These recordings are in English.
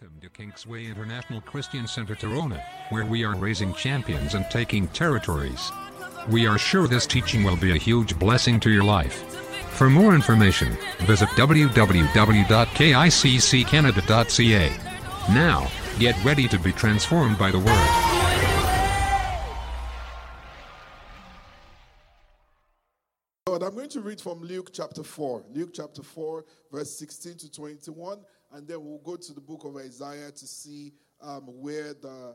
Welcome to Kingsway International Christian Center, Torona, where we are raising champions and taking territories. We are sure this teaching will be a huge blessing to your life. For more information, visit www.kicccanada.ca. Now, get ready to be transformed by the Word. I'm going to read from Luke chapter 4. Luke chapter 4, verse 16 to 21. And then we'll go to the book of Isaiah to see where the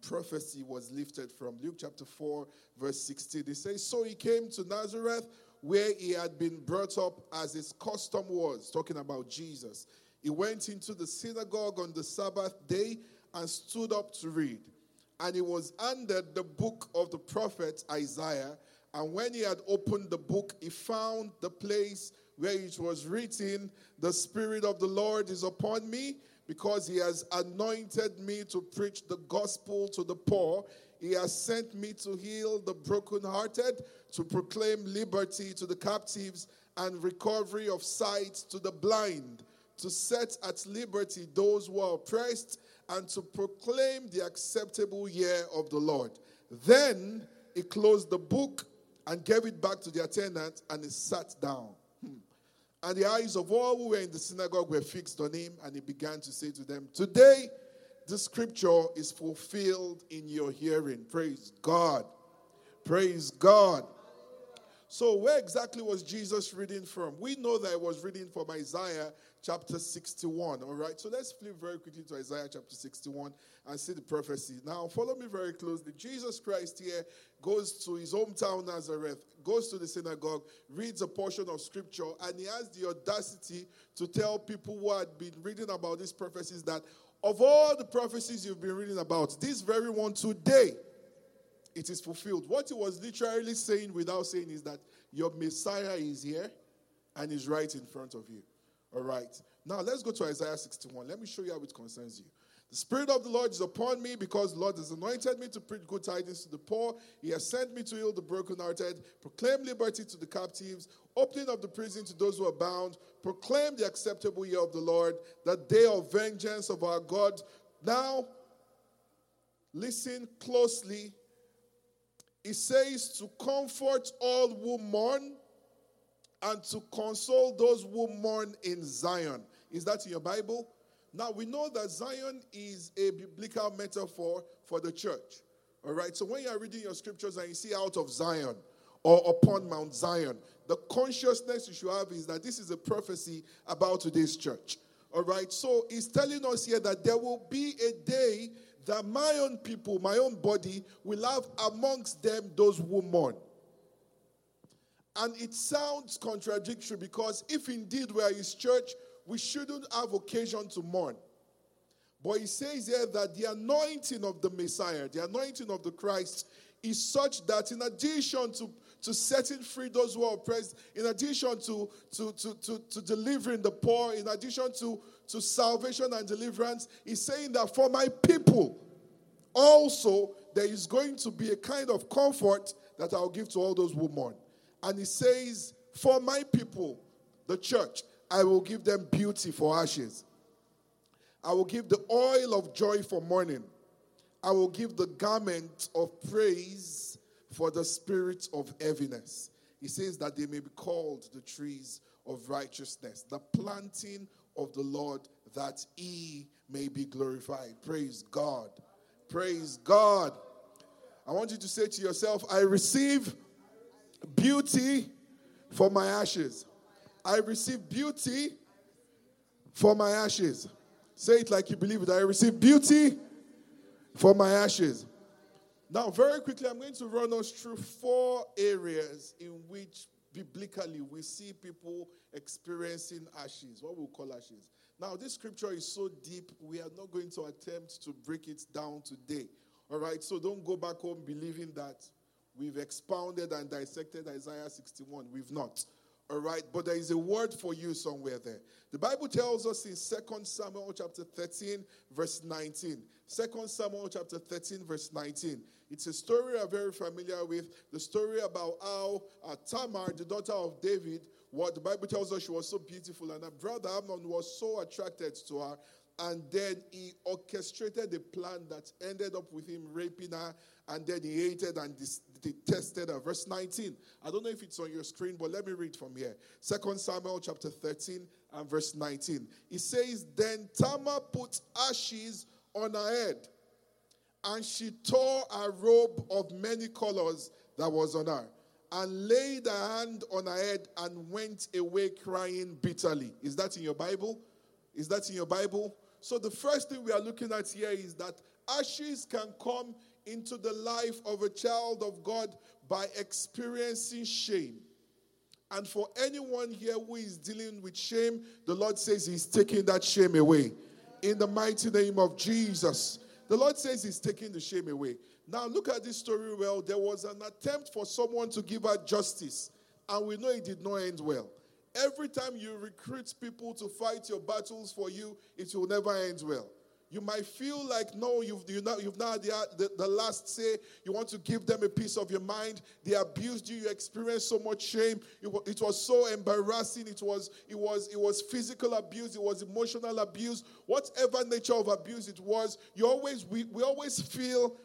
prophecy was lifted from. Luke chapter 4, verse 16. It says, "So he came to Nazareth, where he had been brought up as his custom was." Talking about Jesus. "He went into the synagogue on the Sabbath day and stood up to read. And he was handed the book of the prophet Isaiah. And when he had opened the book, he found the place where it was written, 'The Spirit of the Lord is upon me, because he has anointed me to preach the gospel to the poor. He has sent me to heal the brokenhearted, to proclaim liberty to the captives and recovery of sight to the blind, to set at liberty those who are oppressed, and to proclaim the acceptable year of the Lord.' Then he closed the book and gave it back to the attendant, and he sat down. And the eyes of all who were in the synagogue were fixed on him, and he began to say to them, 'Today, the scripture is fulfilled in your hearing.'" Praise God. Praise God. So where exactly was Jesus reading from? We know that it was reading from Isaiah chapter 61, all right? So let's flip very quickly to Isaiah chapter 61 and see the prophecy. Now, follow me very closely. Jesus Christ here goes to his hometown, Nazareth, goes to the synagogue, reads a portion of scripture, and he has the audacity to tell people who had been reading about these prophecies that of all the prophecies you've been reading about, this very one today, it is fulfilled. What he was literally saying without saying is that your Messiah is here and is right in front of you. All right. Now let's go to Isaiah 61. Let me show you how it concerns you. "The Spirit of the Lord is upon me, because the Lord has anointed me to preach good tidings to the poor. He has sent me to heal the brokenhearted, proclaim liberty to the captives, opening of the prison to those who are bound, proclaim the acceptable year of the Lord, the day of vengeance of our God." Now, listen closely. It says, "To comfort all who mourn and to console those who mourn in Zion." Is that in your Bible? Now, we know that Zion is a biblical metaphor for the church. All right? So when you're reading your scriptures and you see "out of Zion" or "upon Mount Zion," the consciousness you should have is that this is a prophecy about today's church. All right? So it's telling us here that there will be a day that my own people, my own body, will have amongst them those who mourn. And it sounds contradictory, because if indeed we are his church, we shouldn't have occasion to mourn. But he says here that the anointing of the Messiah, the anointing of the Christ, is such that in addition to setting free those who are oppressed, in addition to delivering the poor, in addition to salvation and deliverance, he's saying that for my people also there is going to be a kind of comfort that I'll give to all those who mourn. And he says, for my people, the church, I will give them beauty for ashes. I will give the oil of joy for mourning. I will give the garment of praise for the spirit of heaviness. He says that they may be called the trees of righteousness, the planting of the Lord, that he may be glorified. Praise God. Praise God. I want you to say to yourself, I receive beauty for my ashes. I receive beauty for my ashes. Say it like you believe it. I receive beauty for my ashes. Now, very quickly, I'm going to run us through four areas in which biblically we see people experiencing ashes, what we call ashes. Now, this scripture is so deep, we are not going to attempt to break it down today. All right, so don't go back home believing that we've expounded and dissected Isaiah 61. We've not. All right, but there is a word for you somewhere there. The Bible tells us in 2 Samuel chapter 13, verse 19. 2 Samuel chapter 13, verse 19. It's a story I'm very familiar with. The story about how Tamar, the daughter of David, what the Bible tells us, she was so beautiful, and her brother Amnon was so attracted to her and then he orchestrated a plan that ended up with him raping her, and then he hated and detested her. Verse 19. I don't know if it's on your screen, but let me read from here. 2 Samuel chapter 13 and verse 19. It says, Then Tamar put ashes on her head, and she tore a robe of many colors that was on her, and laid her hand on her head and went away crying bitterly. Is that in your Bible? Is that in your Bible? So the first thing we are looking at here is that ashes can come into the life of a child of God by experiencing shame. And for anyone here who is dealing with shame, the Lord says he's taking that shame away. In the mighty name of Jesus. The Lord says he's taking the shame away. Now look at this story well. There was an attempt for someone to give her justice, and we know it did not end well. Every time you recruit people to fight your battles for you, it will never end well. You might feel like, no, you've now had the last say. You want to give them a piece of your mind. They abused you. You experienced so much shame. It was so embarrassing. It was physical abuse. It was emotional abuse. Whatever nature of abuse it was, we always feel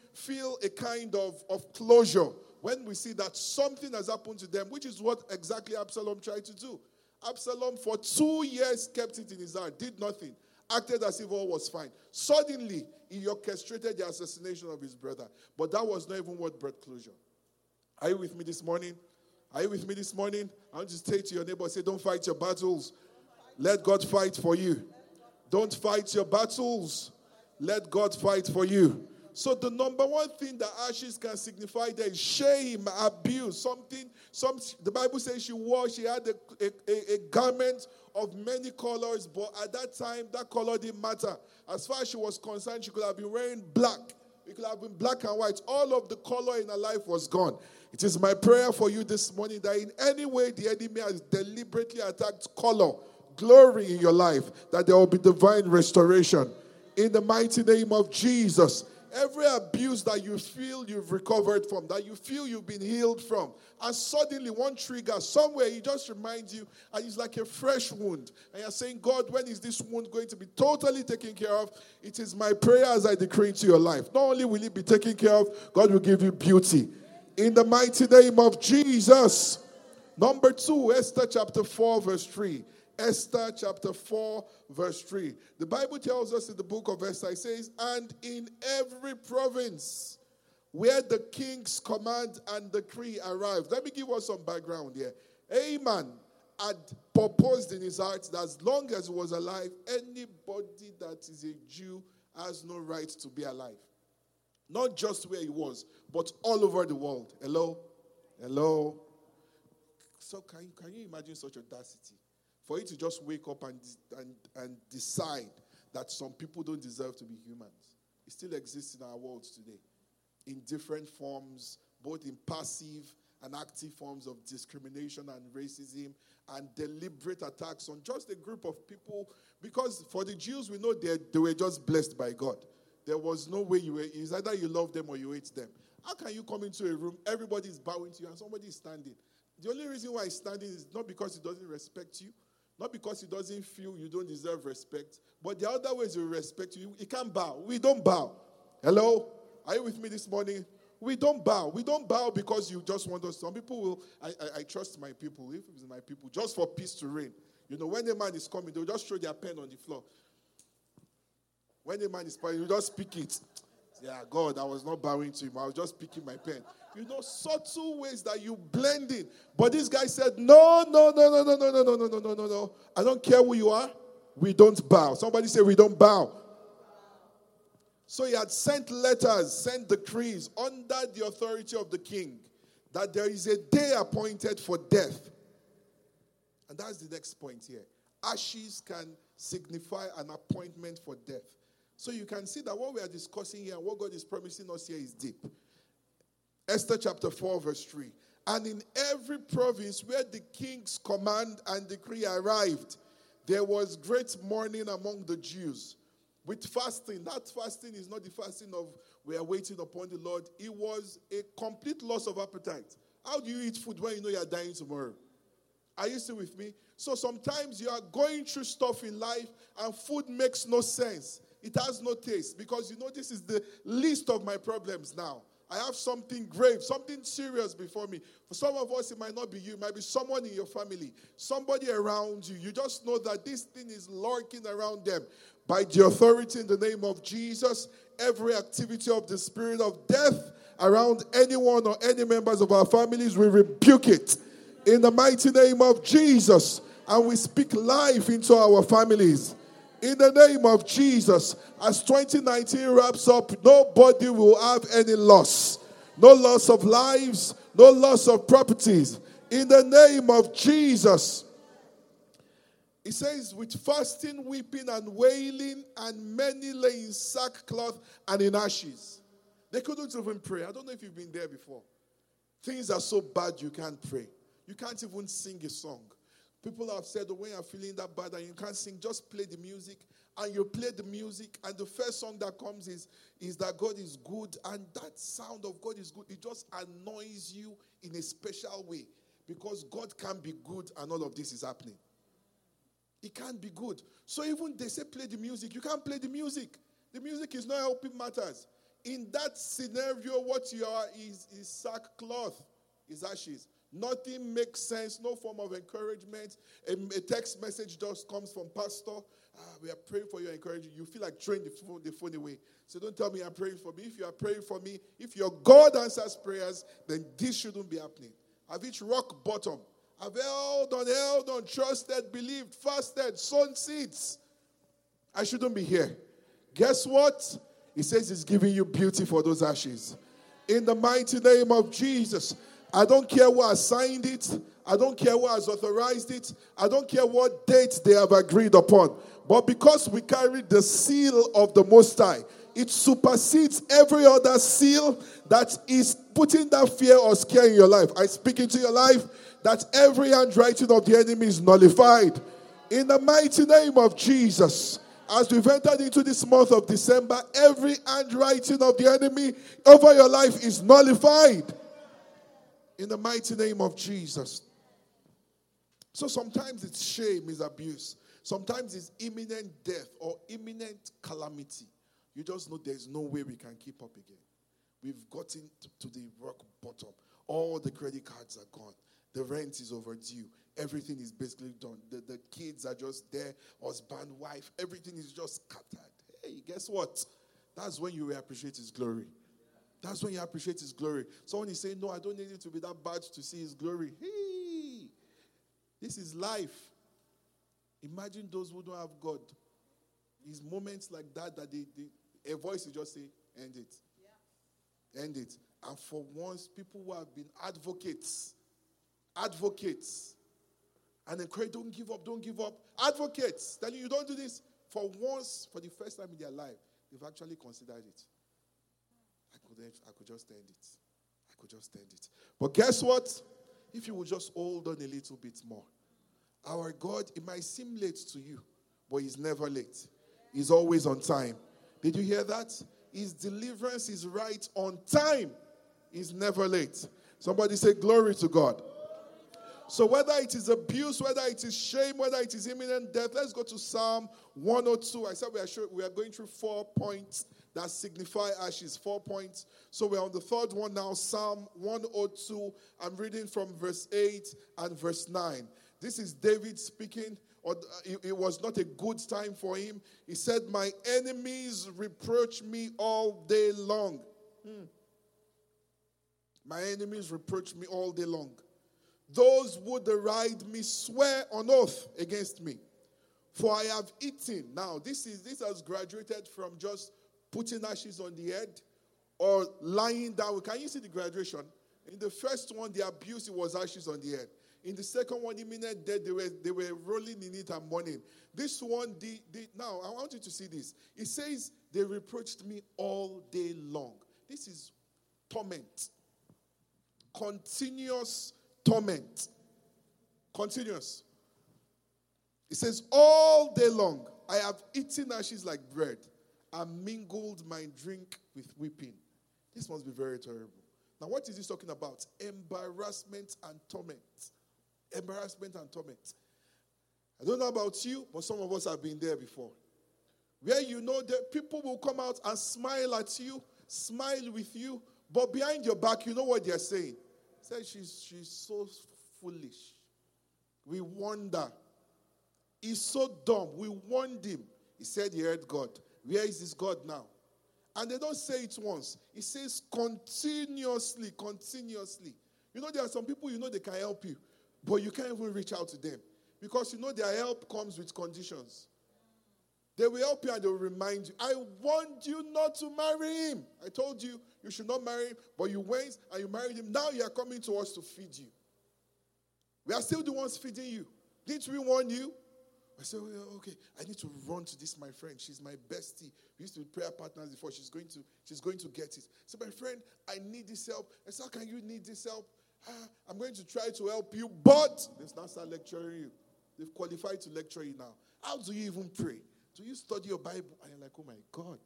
a kind of closure when we see that something has happened to them, which is what exactly Absalom tried to do. Absalom for 2 years kept it in his heart, did nothing. Acted as if all was fine. Suddenly, he orchestrated the assassination of his brother. But that was not even what brought closure. Are you with me this morning? Are you with me this morning? I want you to say to your neighbor, say, don't fight your battles. Let God fight for you. Don't fight your battles. Let God fight for you. So the number one thing that ashes can signify there is shame, abuse, the Bible says she had a garment of many colors, but at that time, that color didn't matter. As far as she was concerned, she could have been wearing black. It could have been black and white. All of the color in her life was gone. It is my prayer for you this morning that in any way the enemy has deliberately attacked color, glory in your life, that there will be divine restoration. In the mighty name of Jesus. Every abuse that you feel you've recovered from, that you feel you've been healed from, and suddenly one trigger, somewhere it just reminds you, and it's like a fresh wound. And you're saying, God, when is this wound going to be totally taken care of? It is my prayer as I decree into your life. Not only will it be taken care of, God will give you beauty. In the mighty name of Jesus. Number 2, Esther chapter 4 verse 3. Esther chapter 4 verse 3. The Bible tells us in the book of Esther, it says, And in every province where the king's command and decree arrived. Let me give us some background here. Haman had proposed in his heart that as long as he was alive, anybody that is a Jew has no right to be alive. Not just where he was, but all over the world. Hello? Hello? So can you imagine such audacity? For you to just wake up and decide that some people don't deserve to be humans. It still exists in our world today. In different forms, both in passive and active forms of discrimination and racism and deliberate attacks on just a group of people. Because for the Jews, we know they were just blessed by God. There was no way it's either you love them or you hate them. How can you come into a room, everybody's bowing to you and somebody's standing? The only reason why he's standing is not because he doesn't respect you, not because he doesn't feel you don't deserve respect, but there are other ways we respect you. He can't bow. We don't bow. Hello? Are you with me this morning? We don't bow. We don't bow because you just want us to. Some people will, I trust my people, if it's my people, just for peace to reign. You know, when a man is coming, they'll just throw their pen on the floor. When a man is coming, you just pick it. Yeah, God, I was not bowing to him. I was just picking my pen. You know, subtle ways that you blend in. But this guy said, No. I don't care who you are. We don't bow. Somebody say, we don't bow. So he had sent letters, sent decrees under the authority of the king that there is a day appointed for death. And that's the next point here. Ashes can signify an appointment for death. So you can see that what we are discussing here and what God is promising us here is deep. Esther chapter 4 verse 3. And in every province where the king's command and decree arrived, there was great mourning among the Jews with fasting. That fasting is not the fasting of we are waiting upon the Lord. It was a complete loss of appetite. How do you eat food when you know you are dying tomorrow? Are you still with me? So sometimes you are going through stuff in life and food makes no sense. It has no taste because, you know, this is the least of my problems now. I have something grave, something serious before me. For some of us, it might not be you. It might be someone in your family, somebody around you. You just know that this thing is lurking around them. By the authority in the name of Jesus, every activity of the spirit of death around anyone or any members of our families, we rebuke it in the mighty name of Jesus. And we speak life into our families. In the name of Jesus, as 2019 wraps up, nobody will have any loss. No loss of lives, no loss of properties. In the name of Jesus. It says, with fasting, weeping, and wailing, and many lay in sackcloth and in ashes. They couldn't even pray. I don't know if you've been there before. Things are so bad you can't pray. You can't even sing a song. People have said, when you're feeling that bad and you can't sing, just play the music. And you play the music, and the first song that comes is that God is good. And that sound of God is good. It just annoys you in a special way. Because God can be good and all of this is happening. It can't be good. So even they say play the music. You can't play the music. The music is not helping matters. In that scenario, what you are is sackcloth, is ashes. Nothing makes sense, no form of encouragement. A text message just comes from pastor. We are praying for your encouragement. You feel like throwing the phone away. So don't tell me I'm praying for me. If you are praying for me, if your God answers prayers, then this shouldn't be happening. I've hit rock bottom. I've held on, trusted, believed, fasted, sown seeds. I shouldn't be here. Guess what? He says he's giving you beauty for those ashes. In the mighty name of Jesus. I don't care who has signed it. I don't care who has authorized it. I don't care what date they have agreed upon. But because we carry the seal of the Most High, it supersedes every other seal that is putting that fear or scare in your life. I speak into your life that every handwriting of the enemy is nullified. In the mighty name of Jesus. As we've entered into this month of December, every handwriting of the enemy over your life is nullified. In the mighty name of Jesus. So sometimes it's shame, it's abuse. Sometimes it's imminent death or imminent calamity. You just know there's no way we can keep up again. We've gotten to the rock bottom. All the credit cards are gone. The rent is overdue. Everything is basically done. The kids are just there. Husband, wife, everything is just scattered. Hey, guess what? That's when you will appreciate his glory. That's when you appreciate his glory. Someone is saying, no, I don't need it to be that bad to see his glory. Hey, this is life. Imagine those who don't have God. It's moments like that a voice will just say, end it. Yeah. End it. And for once, people who have been advocates, and encourage, don't give up. Advocates, telling you don't do this. For once, for the first time in their life, they've actually considered it. I could just end it. But guess what? If you would just hold on a little bit more. Our God, it might seem late to you, but he's never late. He's always on time. Did you hear that? His deliverance is right on time. He's never late. Somebody say, glory to God. So whether it is abuse, whether it is shame, whether it is imminent death, let's go to Psalm 102. I said we are going through 4 points. That signify ashes, 4 points. So we're on the third one now, Psalm 102. I'm reading from verse 8 and verse 9. This is David speaking. It was not a good time for him. He said, my enemies reproach me all day long. My enemies reproach me all day long. Those who deride me swear on oath against me. For I have eaten. Now, this has graduated from just putting ashes on the head or lying down. Can you see the graduation? In the first one, the abuse, it was ashes on the head. In the second one, imminent death, they were rolling in it and mourning. This one, now I want you to see this. It says, they reproached me all day long. This is torment. Continuous torment. Continuous. It says, all day long, I have eaten ashes like bread. I mingled my drink with weeping. This must be very terrible. Now, what is this talking about? Embarrassment and torment. embarrassment and torment. I don't know about you, but some of us have been there before. Where you know that people will come out and smile at you, smile with you, but behind your back, you know what they're saying. Say, she's so foolish. We wonder. He's so dumb. We warned him. He said he heard God. Where is this God now? And they don't say it once. It says continuously, continuously. You know, there are some people you know they can help you, but you can't even reach out to them because you know their help comes with conditions. They will help you and they will remind you. I warned you not to marry him. I told you you should not marry him, but you went and you married him. Now you are coming to us to feed you. We are still the ones feeding you. Didn't we warn you? I said, okay, I need to run to this, my friend. She's my bestie. We used to be prayer partners before. She's going to get it. So, my friend, I need this help. I said, how can you need this help? I'm going to try to help you, but they've now started lecturing you. They've qualified to lecture you now. How do you even pray? Do you study your Bible? And you're like, oh, my God,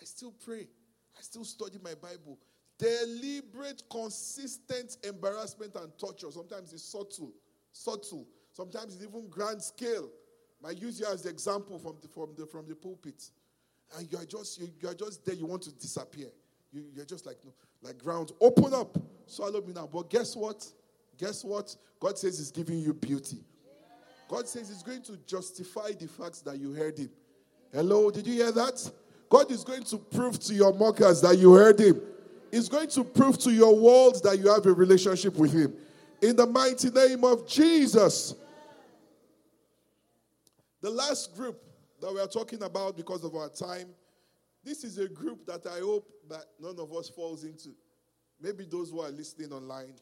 I still pray. I still study my Bible. Deliberate, consistent embarrassment and torture. Sometimes it's subtle. Sometimes it's even grand scale. I use you as the example from the pulpit, and you are just there. You want to disappear. You're just like no, like ground. Open up, swallow me now. But guess what? God says He's giving you beauty. God says He's going to justify the facts that you heard Him. Hello, did you hear that? God is going to prove to your mockers that you heard Him. He's going to prove to your world that you have a relationship with Him. In the mighty name of Jesus. The last group that we are talking about because of our time, this is a group that I hope that none of us falls into. Maybe those who are listening online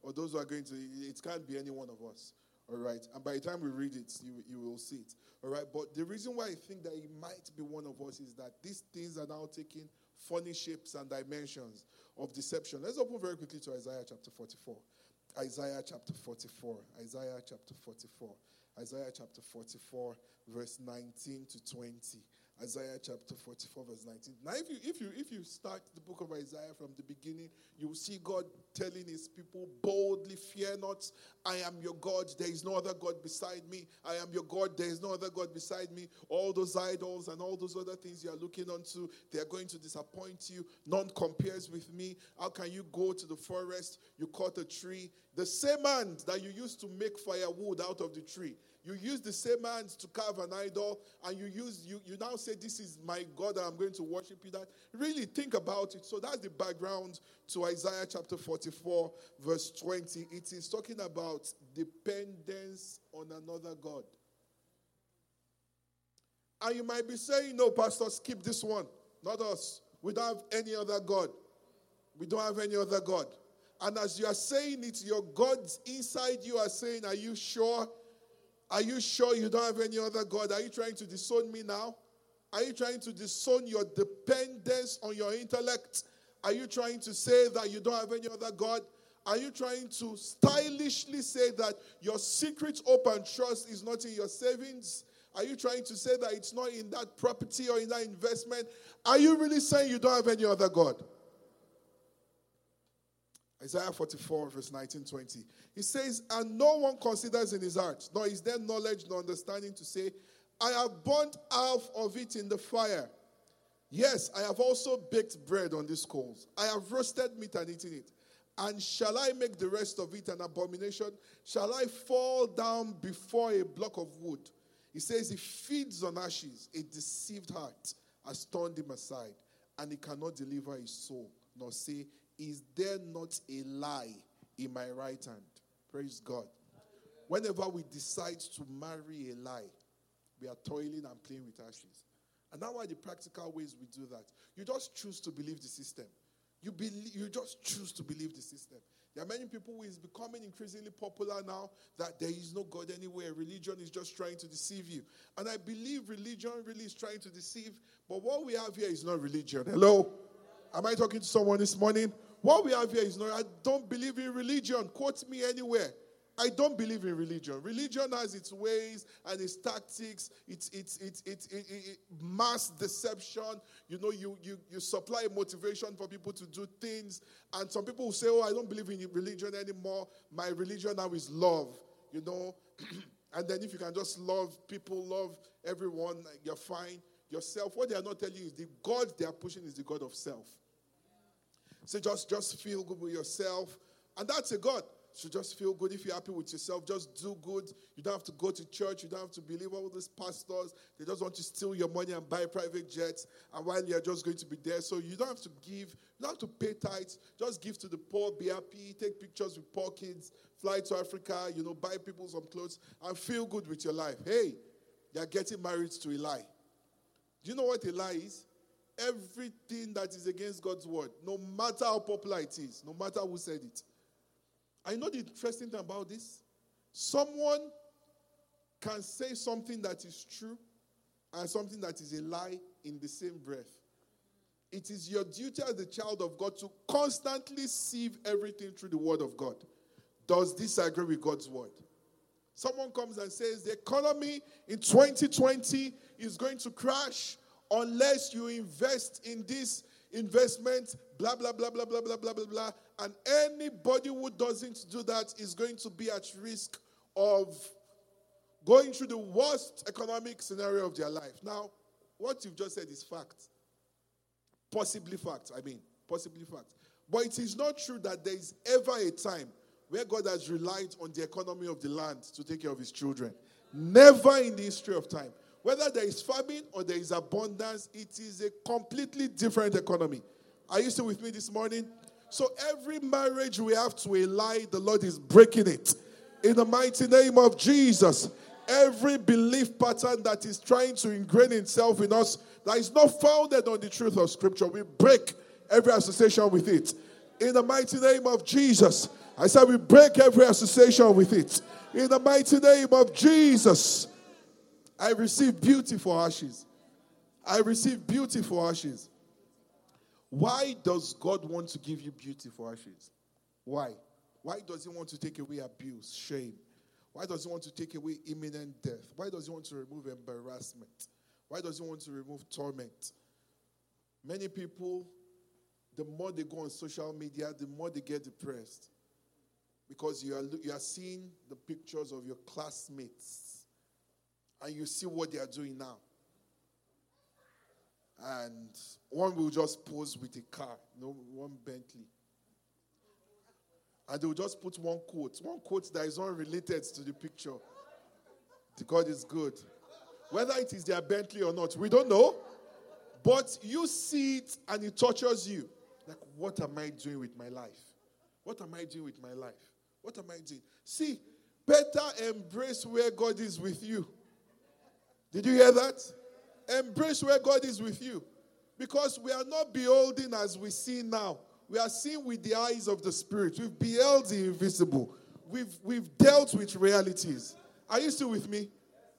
or those who are going to, it can't be any one of us, all right? And by the time we read it, you will see it, all right? But the reason why I think that it might be one of us is that these things are now taking funny shapes and dimensions of deception. Let's open very quickly to Isaiah chapter 44, verse 19 to 20. Isaiah chapter 44, verse 19. Now, if you start the book of Isaiah from the beginning, you will see God telling His people boldly, "Fear not. I am your God. There is no other God beside me. I am your God. There is no other God beside me. All those idols and all those other things you are looking onto, they are going to disappoint you. None compares with me. How can you go to the forest? You cut a tree. The same hand that you used to make firewood out of the tree." You use the same hands to carve an idol, and you now say, this is my God, and I'm going to worship you. That really think about it. So that's the background to Isaiah chapter 44, verse 20. It is talking about dependence on another God. And you might be saying, no, Pastor, skip this one. Not us. We don't have any other God. We don't have any other God. And as you are saying it, your gods inside you are saying, are you sure? Are you sure you don't have any other God? Are you trying to disown me now? Are you trying to disown your dependence on your intellect? Are you trying to say that you don't have any other God? Are you trying to stylishly say that your secret hope and trust is not in your savings? Are you trying to say that it's not in that property or in that investment? Are you really saying you don't have any other God? Isaiah 44, verse 19, 20. He says, and no one considers in his heart, nor is there knowledge nor understanding to say, I have burnt half of it in the fire. Yes, I have also baked bread on these coals. I have roasted meat and eaten it. And shall I make the rest of it an abomination? Shall I fall down before a block of wood? He says, he feeds on ashes. A deceived heart has turned him aside, and he cannot deliver his soul, nor say, is there not a lie in my right hand? Praise God. Whenever we decide to marry a lie, we are toiling and playing with ashes. And now are the practical ways we do that. You just choose to believe the system. You just choose to believe the system. There are many people who is becoming increasingly popular now that there is no God anywhere. Religion is just trying to deceive you. And I believe religion really is trying to deceive. But what we have here is not religion. Hello? Am I talking to someone this morning? What we have here is not, I don't believe in religion. Quote me anywhere. I don't believe in religion. Religion has its ways and its tactics. It's mass deception. You know, you supply motivation for people to do things. And some people will say, oh, I don't believe in religion anymore. My religion now is love. you know. And then if you can just love people, love everyone, you're fine. Yourself, what they are not telling you is the God they are pushing is the God of self. So just feel good with yourself. And that's a God. So just feel good. If you're happy with yourself, just do good. You don't have to go to church. You don't have to believe all these pastors. They just want to steal your money and buy private jets. And while you're just going to be there. So you don't have to give. You don't have to pay tithes. Just give to the poor, be happy, take pictures with poor kids, fly to Africa, you know, buy people some clothes, and feel good with your life. Hey, you're getting married to a lie. Do you know what a lie is? Everything that is against God's word, no matter how popular it is, no matter who said it. I know the interesting thing about this. Someone can say something that is true and something that is a lie in the same breath. It is your duty as a child of God to constantly sieve everything through the word of God. Does this agree with God's word? Someone comes and says the economy in 2020 is going to crash unless you invest in this investment, blah, blah, blah, blah, blah, blah, blah, blah, blah. And anybody who doesn't do that is going to be at risk of going through the worst economic scenario of their life. Now, what you've just said is fact. Possibly fact. But it is not true that there is ever a time where God has relied on the economy of the land to take care of his children. Never in the history of time. Whether there is famine or there is abundance, it is a completely different economy. Are you still with me this morning? So every marriage we have to a lie, the Lord is breaking it. In the mighty name of Jesus, every belief pattern that is trying to ingrain itself in us, that is not founded on the truth of Scripture, we break every association with it. In the mighty name of Jesus, I said we break every association with it. In the mighty name of Jesus, I receive beauty for ashes. I receive beauty for ashes. Why does God want to give you beauty for ashes? Why? Why does he want to take away abuse, shame? Why does he want to take away imminent death? Why does he want to remove embarrassment? Why does he want to remove torment? Many people, the more they go on social media, the more they get depressed. Because you are seeing the pictures of your classmates. And you see what they are doing now. And one will just pose with a car, you know, one Bentley. And they will just put one quote that is unrelated to the picture. The God is good. Whether it is their Bentley or not, we don't know. But you see it and it touches you. Like, what am I doing with my life? What am I doing with my life? What am I doing? See, better embrace where God is with you. Did you hear that? Embrace where God is with you. Because we are not beholding as we see now. We are seeing with the eyes of the Spirit. We've beheld the invisible. We've dealt with realities. Are you still with me?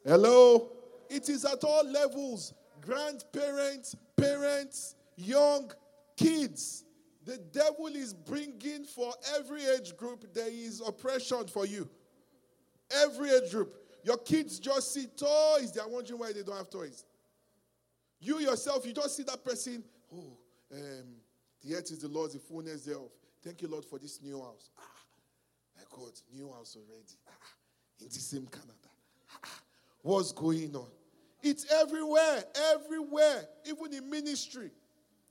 Hello? It is at all levels. Grandparents, parents, young, kids. The devil is bringing for every age group, there is oppression for you. Every age group. Your kids just see toys. They are wondering why they don't have toys. You yourself, you just see that person. Oh, the earth is the Lord's, the fullness thereof. Thank you, Lord, for this new house. Ah, my God, new house already. Ah, in the same Canada. Ah, what's going on? It's everywhere, everywhere. Even in ministry.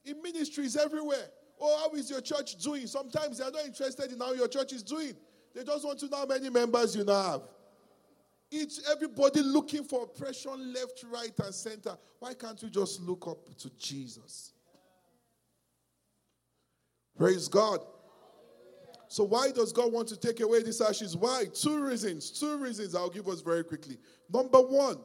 In ministry, it's everywhere. Oh, how is your church doing? Sometimes they are not interested in how your church is doing. They just want to know how many members you now have. It's everybody looking for oppression left, right, and center. Why can't you just look up to Jesus? Praise God. So why does God want to take away these ashes? Why? Two reasons I'll give us very quickly. Number one,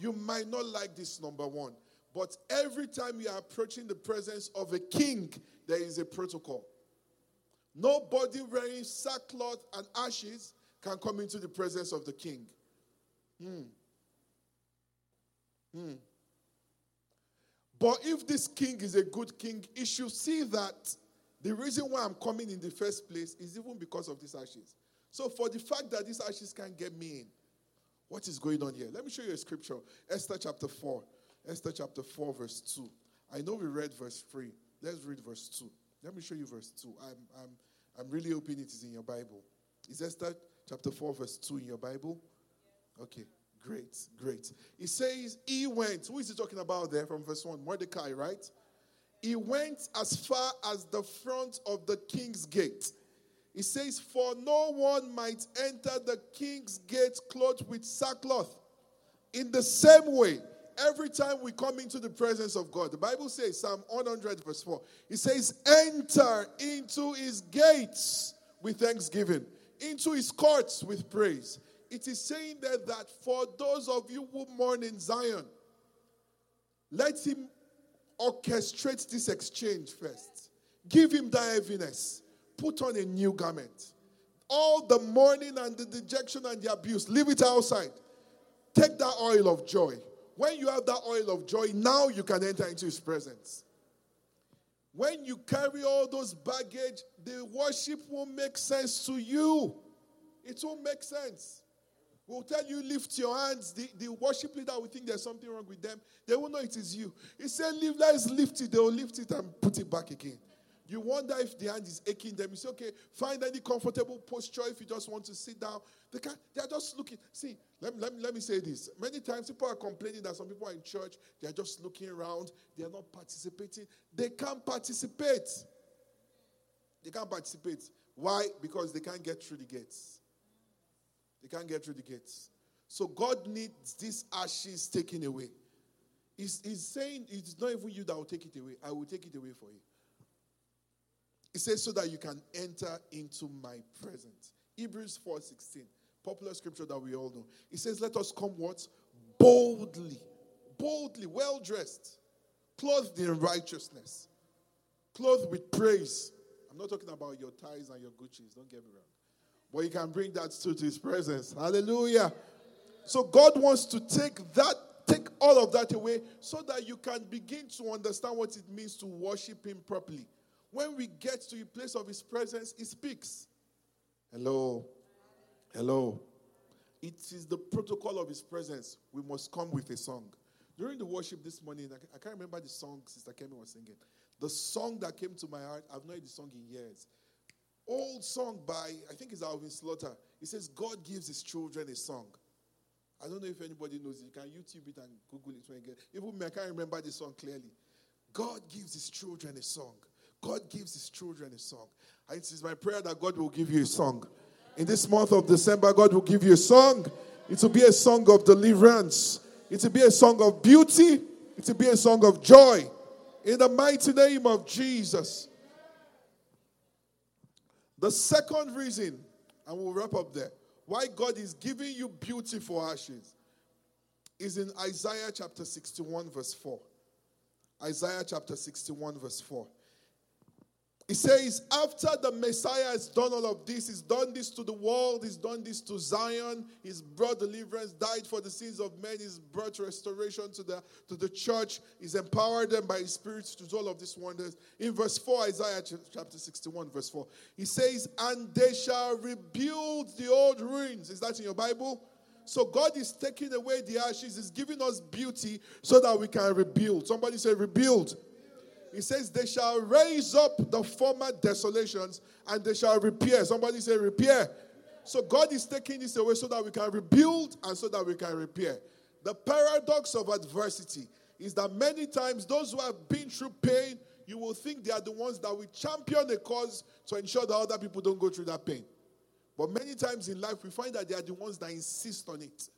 you might not like this number one, but every time you are approaching the presence of a king, there is a protocol. Nobody wearing sackcloth and ashes can come into the presence of the king. But if this king is a good king, he should see that the reason why I'm coming in the first place is even because of these ashes. So for the fact that these ashes can't get me in, what is going on here? Let me show you a scripture. Esther chapter 4, verse 2. I know we read verse 3. Let's read verse 2. Let me show you verse 2. I'm really hoping it is in your Bible. It's Esther Chapter 4, verse 2 in your Bible. Okay, great, great. It says, he went. Who is he talking about there from verse 1? Mordecai, right? He went as far as the front of the king's gate. It says, for no one might enter the king's gate clothed with sackcloth. In the same way, every time we come into the presence of God, the Bible says, Psalm 100 verse 4, it says, enter into his gates with thanksgiving, into his courts with praise. It is saying that for those of you who mourn in Zion, let him orchestrate this exchange first. Give him thy heaviness. Put on a new garment. All the mourning and the dejection and the abuse, leave it outside. Take that oil of joy. When you have that oil of joy, now you can enter into his presence. When you carry all those baggage, the worship won't make sense to you. It won't make sense. We'll tell you, lift your hands. The worship leader will think there's something wrong with them. They won't know it is you. He said, let's lift it. They'll lift it and put it back again. You wonder if the hand is aching them. You say, okay, find any comfortable posture if you just want to sit down. They're just looking. See, let me say this. Many times people are complaining that some people are in church. They're just looking around. They're not participating. They can't participate. They can't participate. Why? Because they can't get through the gates. They can't get through the gates. So God needs these ashes taken away. He's saying, it's not even you that will take it away. I will take it away for you. It says, so that you can enter into my presence. Hebrews 4:16, popular scripture that we all know. It says, let us come what? Boldly, well dressed, clothed in righteousness, clothed with praise. I'm not talking about your ties and your Gucci's, don't get me wrong. But you can bring that to his presence. Hallelujah. So God wants to take all of that away so that you can begin to understand what it means to worship him properly. When we get to a place of his presence, he speaks. Hello. Hello. It is the protocol of his presence. We must come with a song. During the worship this morning, I can't remember the song Sister Kemi was singing. The song that came to my heart, I've not heard the song in years. Old song by, I think it's Alvin Slaughter. It says, God gives his children a song. I don't know if anybody knows it. You can YouTube it and Google it when you get. Even me, I can't remember the song clearly. God gives his children a song. God gives his children a song. And it is my prayer that God will give you a song. In this month of December, God will give you a song. It will be a song of deliverance. It will be a song of beauty. It will be a song of joy. In the mighty name of Jesus. The second reason, and we'll wrap up there, why God is giving you beauty for ashes is in Isaiah chapter 61 verse 4. Isaiah chapter 61 verse 4. It says, after the Messiah has done all of this, he's done this to the world, he's done this to Zion, he's brought deliverance, died for the sins of men, he's brought restoration to the church, he's empowered them by his spirit to do all of these wonders. In verse 4, Isaiah chapter 61, verse 4, he says, and they shall rebuild the old ruins. Is that in your Bible? So God is taking away the ashes, he's giving us beauty so that we can rebuild. Somebody say, rebuild. He says, they shall raise up the former desolations and they shall repair. Somebody say repair. So God is taking this away so that we can rebuild and so that we can repair. The paradox of adversity is that many times those who have been through pain, you will think they are the ones that will champion a cause to ensure that other people don't go through that pain. But many times in life, we find that they are the ones that insist on it.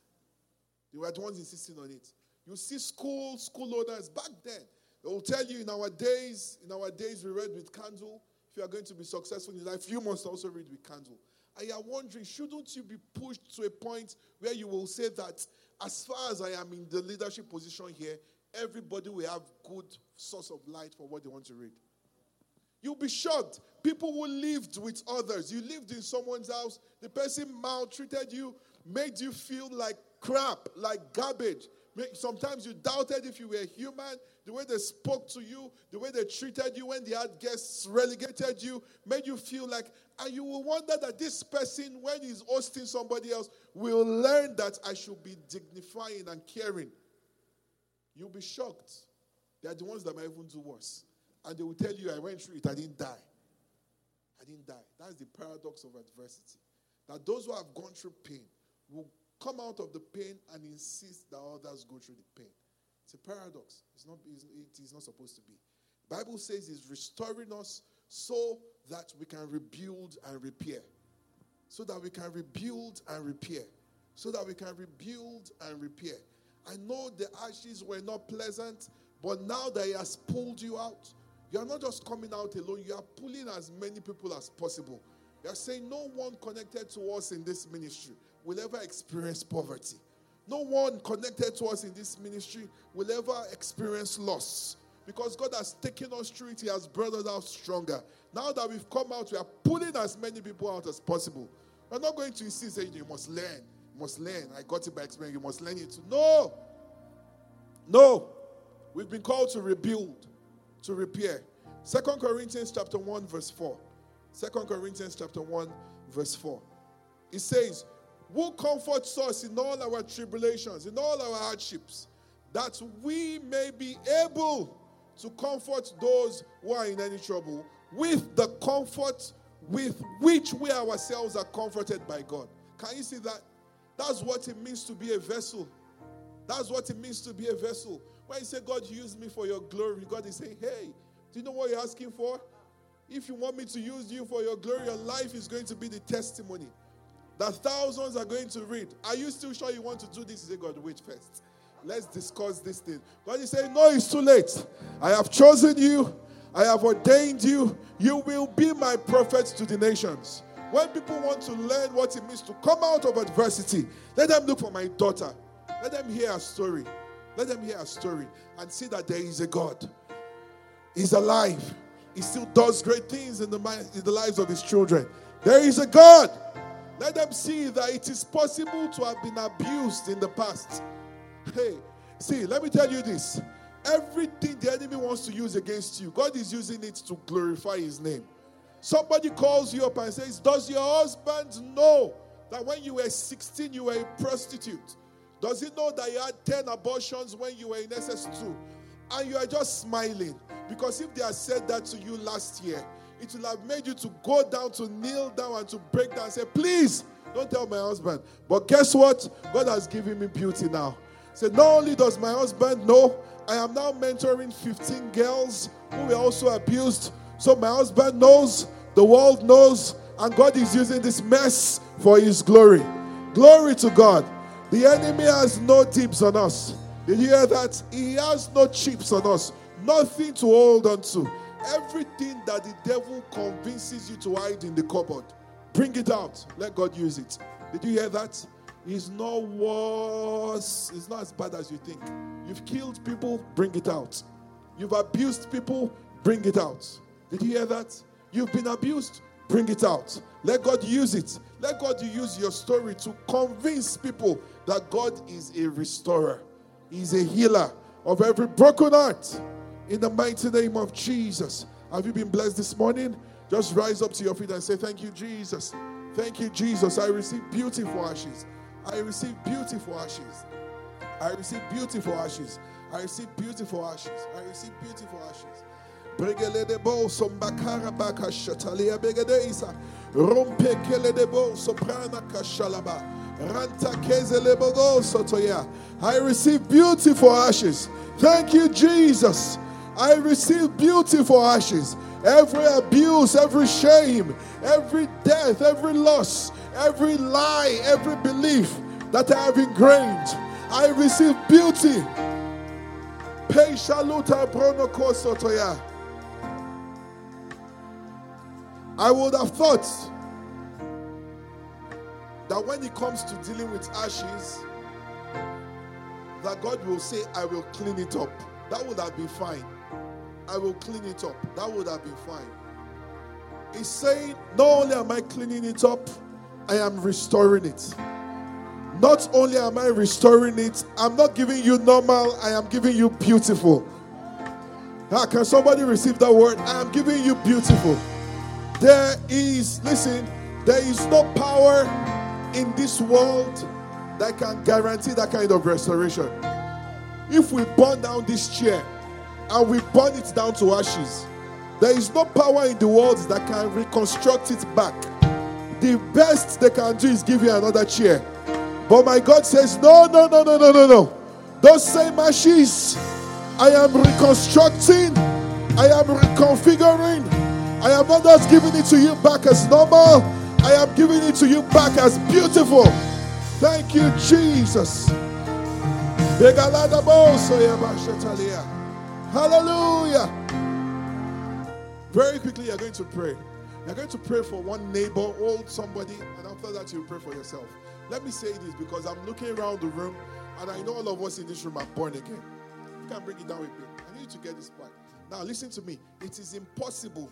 They were the ones insisting on it. You see school owners back then. They will tell you in our days we read with candle. If you are going to be successful in life, you must also read with candle. And you are wondering, shouldn't you be pushed to a point where you will say that as far as I am in the leadership position here, everybody will have good source of light for what they want to read? You'll be shocked. People who lived with others. You lived in someone's house. The person maltreated you, made you feel like crap, like garbage. Sometimes you doubted if you were human. The way they spoke to you, the way they treated you when they had guests, relegated you, made you feel like, and you will wonder that this person, when he's hosting somebody else, will learn that I should be dignifying and caring. You'll be shocked. They are the ones that might even do worse. And they will tell you, I went through it, I didn't die. That's the paradox of adversity. that those who have gone through pain will come out of the pain and insist that others go through the pain. It's a paradox. It is not supposed to be. The Bible says it's restoring us so that we can rebuild and repair. So that we can rebuild and repair. So that we can rebuild and repair. I know the ashes were not pleasant, but now that He has pulled you out, you are not just coming out alone. You are pulling as many people as possible. You are saying no one connected to us in this ministry will ever experience poverty. No one connected to us in this ministry will ever experience loss. Because God has taken us through it, He has brought us out stronger. Now that we've come out, we are pulling as many people out as possible. We're not going to insist saying you must learn. I got it by experience. You must learn it. No. No. We've been called to rebuild, to repair. 2 Corinthians chapter 1 verse 4. 2 Corinthians chapter 1 verse 4. It says, who comforts us in all our tribulations, in all our hardships, that we may be able to comfort those who are in any trouble with the comfort with which we ourselves are comforted by God. Can you see that? That's what it means to be a vessel. That's what it means to be a vessel. When you say, God, use me for your glory, God is saying, hey, do you know what you're asking for? If you want me to use you for your glory, your life is going to be the testimony that thousands are going to read. Are you still sure you want to do this? You say, God, wait first. Let's discuss this thing. God is saying, no, it's too late. I have chosen you. I have ordained you. You will be my prophets to the nations. When people want to learn what it means to come out of adversity, let them look for my daughter. Let them hear her story. Let them hear her story and see that there is a God. He's alive. He still does great things in the lives of His children. There is a God. Let them see that it is possible to have been abused in the past. Hey, see, let me tell you this. Everything the enemy wants to use against you, God is using it to glorify His name. Somebody calls you up and says, does your husband know that when you were 16, you were a prostitute? Does he know that you had 10 abortions when you were in SS2? And you are just smiling. Because if they had said that to you last year, it will have made you to go down, to kneel down, and to break down and say, please, don't tell my husband. But guess what? God has given me beauty now. So not only does my husband know, I am now mentoring 15 girls who were also abused. So my husband knows, the world knows, and God is using this mess for His glory. Glory to God. The enemy has no tips on us. Did you hear that? He has no chips on us. Nothing to hold on to. Everything that the devil convinces you to hide in the cupboard, bring it out. Let God use it. Did you hear that? It's not worse. It's not as bad as you think. You've killed people, bring it out. You've abused people, bring it out. Did you hear that? You've been abused. Bring it out. Let God use it. Let God use your story to convince people that God is a restorer. He's a healer of every broken heart. In the mighty name of Jesus. Have you been blessed this morning? Just rise up to your feet and say, thank you, Jesus. Thank you, Jesus. I receive beautiful ashes. I receive beautiful ashes. I receive beautiful ashes. I receive beautiful ashes. I receive beautiful ashes. Bregele de bo sombakara baka shatalia begedeisa rompe kele de bo soprana kashalaba ranta kezele bogo sotoya. I receive beautiful ashes. Thank you, Jesus. I receive beautiful ashes. Every abuse, every shame, every death, every loss, every lie, every belief that I have ingrained, I receive beauty. Pei shaluta bronoko sotoya. I would have thought that when it comes to dealing with ashes, that God will say, I will clean it up. That would have been fine. I will clean it up. That would have been fine. He's saying, not only am I cleaning it up, I am restoring it. Not only am I restoring it, I'm not giving you normal, I am giving you beautiful. Now, can somebody receive that word? I am giving you beautiful. There is no power in this world that can guarantee that kind of restoration. If we burn down this chair and we burn it down to ashes, there is no power in the world that can reconstruct it back. the best they can do is give you another chair. But my God says, no. Those same ashes, I am reconstructing, I am reconfiguring, I am not just giving it to you back as normal, I am giving it to you back as beautiful. Thank you, Jesus. Hallelujah. Very quickly, you're going to pray. You're going to pray for one neighbor, old somebody, and after that, you pray for yourself. Let me say this because I'm looking around the room, and I know all of us in this room are born again. You can bring it down with me. I need you to get this back. Now, listen to me. It is impossible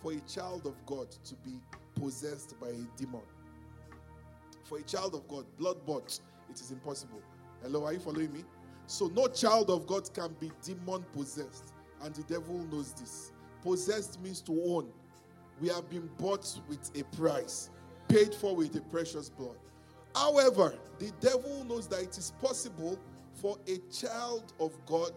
for a child of God to be possessed by a demon. For a child of God, blood-bought, it is impossible. Hello, are you following me? So no child of God can be demon-possessed. And the devil knows this. Possessed means to own. We have been bought with a price, paid for with a precious blood. However, the devil knows that it is possible for a child of God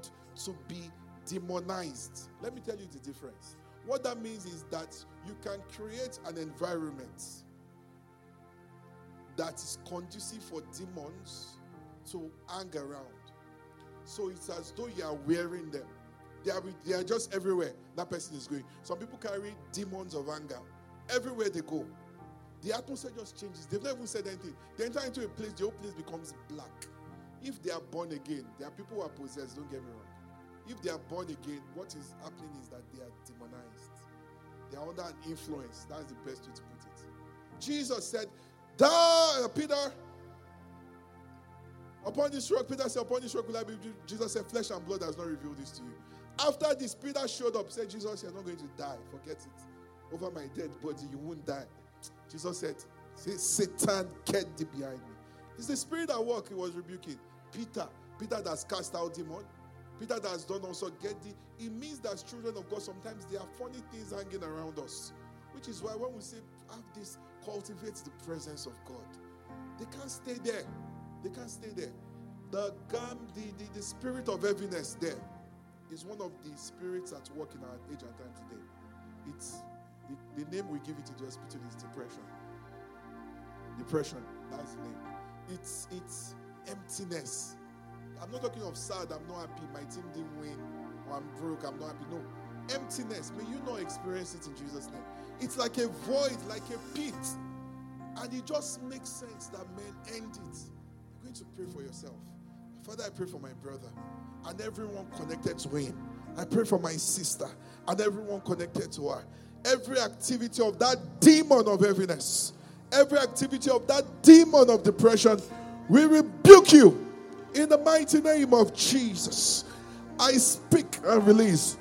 to be demonized. Let me tell you the difference. What that means is that you can create an environment that is conducive for demons to hang around. So it's as though you are wearing them. They are just everywhere that person is going. Some people carry demons of anger. Everywhere they go, the atmosphere just changes. They've never said anything. They enter into a place, the whole place becomes black. If they are born again, there are people who are possessed, don't get me wrong. If they are born again, what is happening is that they are demonized. They are under an influence. That's the best way to put it. Jesus said, Peter, upon this rock, Peter said, upon this rock will I be. Jesus said, flesh and blood has not revealed this to you. After this, Peter showed up, said, Jesus, you're not going to die. Forget it. Over my dead body, you won't die. Jesus said, Satan, get thee behind me. It's the spirit at work he was rebuking. Peter that's cast out demon. Peter that's done also get thee. It means that children of God, sometimes there are funny things hanging around us. Which is why when we say, have this, cultivate the presence of God. They can't stay there. The spirit of heaviness there is one of the spirits at work in our age and time today. It's the name we give it to the hospital is depression. Depression, that's the name. It's emptiness. I'm not talking of sad, I'm not happy, my team didn't win, or I'm broke, I'm not happy. No. Emptiness, may you not experience it in Jesus' name. It's like a void, like a pit. And it just makes sense that men end it. You're going to pray for yourself. Father, I pray for my brother and everyone connected to him. I pray for my sister and everyone connected to her. Every activity of that demon of heaviness, every activity of that demon of depression, we rebuke you in the mighty name of Jesus. I speak and release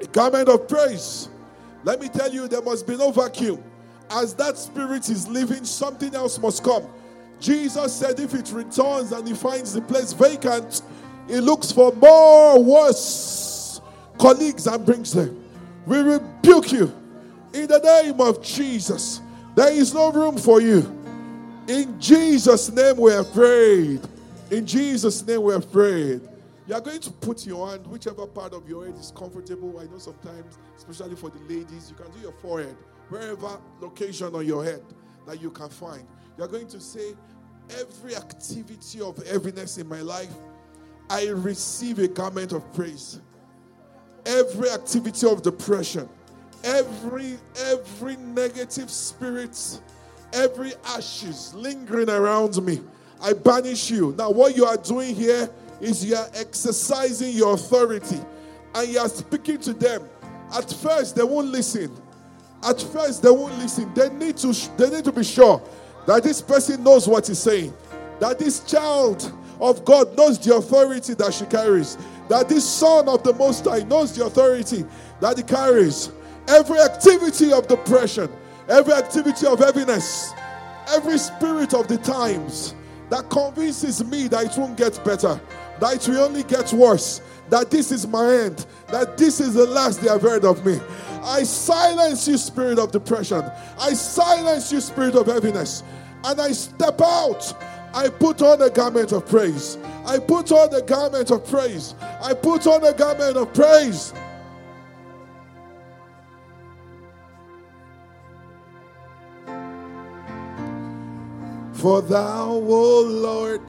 a garment of praise. Let me tell you, there must be no vacuum. As that spirit is leaving, something else must come. Jesus said if it returns and he finds the place vacant, he looks for more worse colleagues and brings them. We rebuke you in the name of Jesus. There is no room for you. In Jesus' name we are prayed. In Jesus' name we are prayed. You are going to put your hand, whichever part of your head is comfortable. I know sometimes, especially for the ladies, you can do your forehead, wherever location on your head that you can find. You're going to say, every activity of heaviness in my life, I receive a garment of praise. Every activity of depression, every negative spirit, every ashes lingering around me, I banish you. Now what you are doing here is you are exercising your authority and you are speaking to them. At first, they won't listen. They need to be sure that this person knows what he's saying, that this child of God knows the authority that she carries, that this son of the Most High knows the authority that he carries. Every activity of depression, every activity of heaviness, every spirit of the times that convinces me that it won't get better, that it will only get worse, that this is my end, that this is the last they have heard of me. I silence you, spirit of depression. I silence you, spirit of heaviness. And I step out. I put on a garment of praise. I put on a garment of praise. I put on a garment of praise. For thou, O Lord,